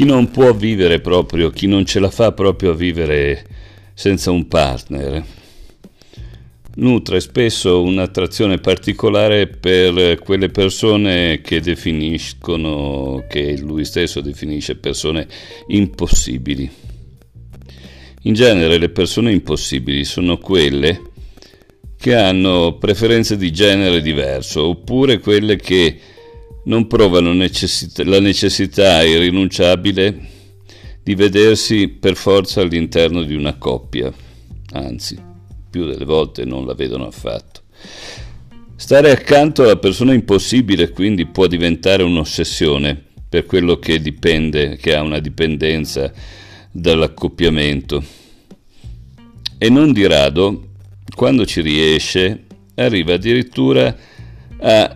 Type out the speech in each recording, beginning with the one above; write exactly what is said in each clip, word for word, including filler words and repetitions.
chi non può vivere proprio, chi non ce la fa proprio a vivere senza un partner, nutre spesso un'attrazione particolare per quelle persone che definiscono, che lui stesso definisce persone impossibili. In genere le persone impossibili sono quelle che hanno preferenze di genere diverso, oppure quelle che non provano necessità, la necessità irrinunciabile di vedersi per forza all'interno di una coppia, anzi, più delle volte non la vedono affatto. Stare accanto alla persona impossibile quindi può diventare un'ossessione per quello che dipende, che ha una dipendenza dall'accoppiamento, e non di rado, quando ci riesce, arriva addirittura a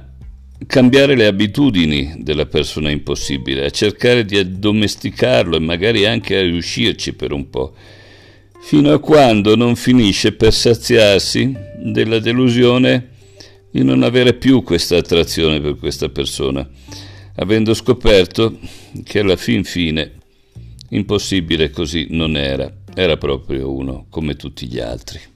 cambiare le abitudini della persona impossibile, a cercare di addomesticarlo e magari anche a riuscirci per un po', fino a quando non finisce per saziarsi della delusione di non avere più questa attrazione per questa persona, avendo scoperto che alla fin fine impossibile così non era, era proprio uno come tutti gli altri.